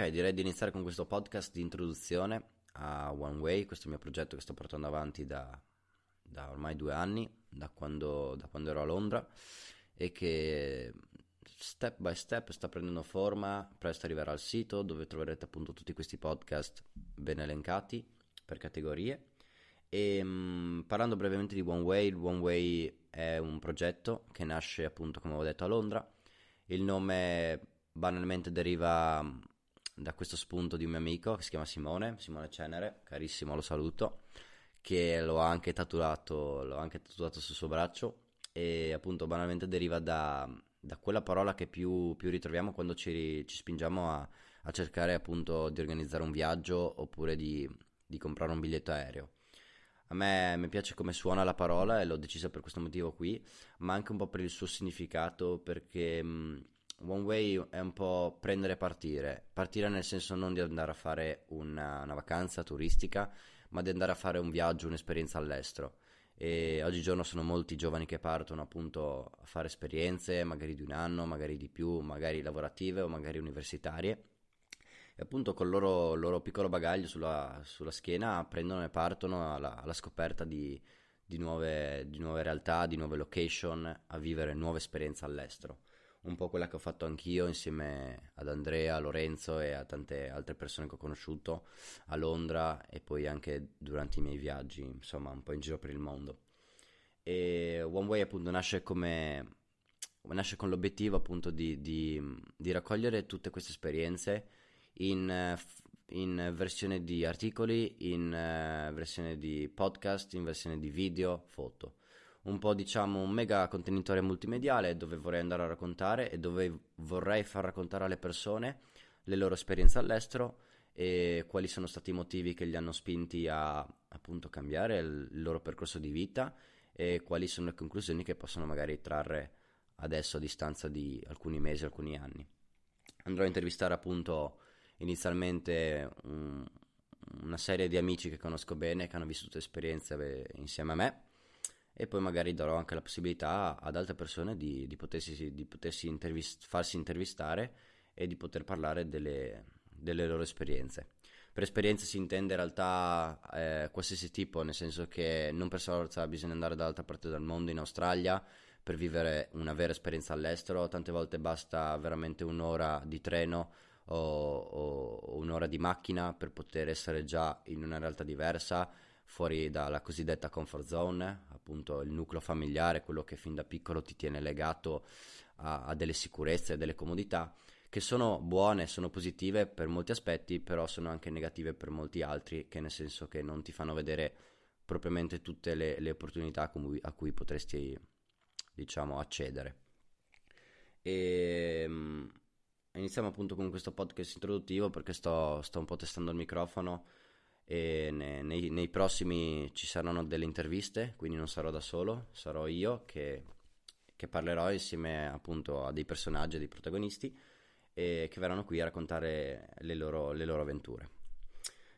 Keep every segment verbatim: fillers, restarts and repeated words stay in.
Ok, direi di iniziare con questo podcast di introduzione a One Way, questo mio progetto che sto portando avanti da, da ormai due anni, da quando, da quando ero a Londra, e che step by step sta prendendo forma. Presto arriverà al sito dove troverete appunto tutti questi podcast ben elencati per categorie. E mh, parlando brevemente di One Way, il One Way è un progetto che nasce appunto, come ho detto, a Londra. Il nome banalmente deriva da questo spunto di un mio amico che si chiama Simone, Simone Cenere, carissimo, lo saluto, che lo ha anche tatuato, l'ho anche tatuato sul suo braccio, e appunto banalmente deriva da, da quella parola che più, più ritroviamo quando ci, ci spingiamo a, a cercare appunto di organizzare un viaggio oppure di, di comprare un biglietto aereo. A me mi piace come suona la parola e l'ho decisa per questo motivo qui, ma anche un po' per il suo significato, perché mh, One Way è un po' prendere e partire, partire nel senso non di andare a fare una, una vacanza turistica, ma di andare a fare un viaggio, un'esperienza all'estero. E oggigiorno sono molti giovani che partono appunto a fare esperienze, magari di un anno, magari di più, magari lavorative o magari universitarie, e appunto col loro, loro piccolo bagaglio sulla, sulla schiena prendono e partono alla, alla scoperta di, di, nuove, di nuove realtà, di nuove location, a vivere nuove esperienze all'estero. Un po' quella che ho fatto anch'io insieme ad Andrea, a Lorenzo e a tante altre persone che ho conosciuto a Londra e poi anche durante i miei viaggi, insomma, un po' in giro per il mondo. E One Way appunto nasce come nasce con l'obiettivo appunto di, di, di raccogliere tutte queste esperienze in, in versione di articoli, in versione di podcast, in versione di video, foto. Un po', diciamo, un mega contenitore multimediale dove vorrei andare a raccontare e dove vorrei far raccontare alle persone le loro esperienze all'estero e quali sono stati i motivi che li hanno spinti a appunto cambiare il loro percorso di vita e quali sono le conclusioni che possono magari trarre adesso a distanza di alcuni mesi, alcuni anni. Andrò a intervistare appunto inizialmente un, una serie di amici che conosco bene, che hanno vissuto esperienze insieme a me, e poi magari darò anche la possibilità ad altre persone di, di potersi, di potersi intervist- farsi intervistare e di poter parlare delle, delle loro esperienze. Per esperienze si intende in realtà eh, qualsiasi tipo, nel senso che non per forza bisogna andare dall'altra parte del mondo, in Australia, per vivere una vera esperienza all'estero. Tante volte basta veramente un'ora di treno o, o un'ora di macchina per poter essere già in una realtà diversa, fuori dalla cosiddetta comfort zone, appunto il nucleo familiare, quello che fin da piccolo ti tiene legato a, a delle sicurezze, a delle comodità, che sono buone, sono positive per molti aspetti, però sono anche negative per molti altri, che nel senso che non ti fanno vedere propriamente tutte le, le opportunità a cui, a cui potresti, diciamo, accedere. E iniziamo appunto con questo podcast introduttivo, perché sto, sto un po' testando il microfono, e nei, nei prossimi ci saranno delle interviste, quindi non sarò da solo, sarò io che, che parlerò insieme appunto a dei personaggi, a dei protagonisti, e che verranno qui a raccontare le loro, le loro avventure.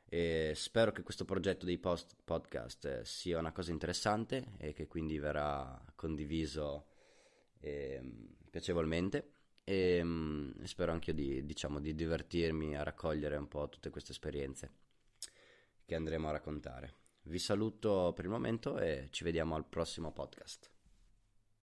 E spero che questo progetto dei post podcast sia una cosa interessante e che quindi verrà condiviso eh, piacevolmente, e mh, spero anche io di, diciamo, di divertirmi a raccogliere un po' tutte queste esperienze che andremo a raccontare. Vi saluto per il momento e ci vediamo al prossimo podcast.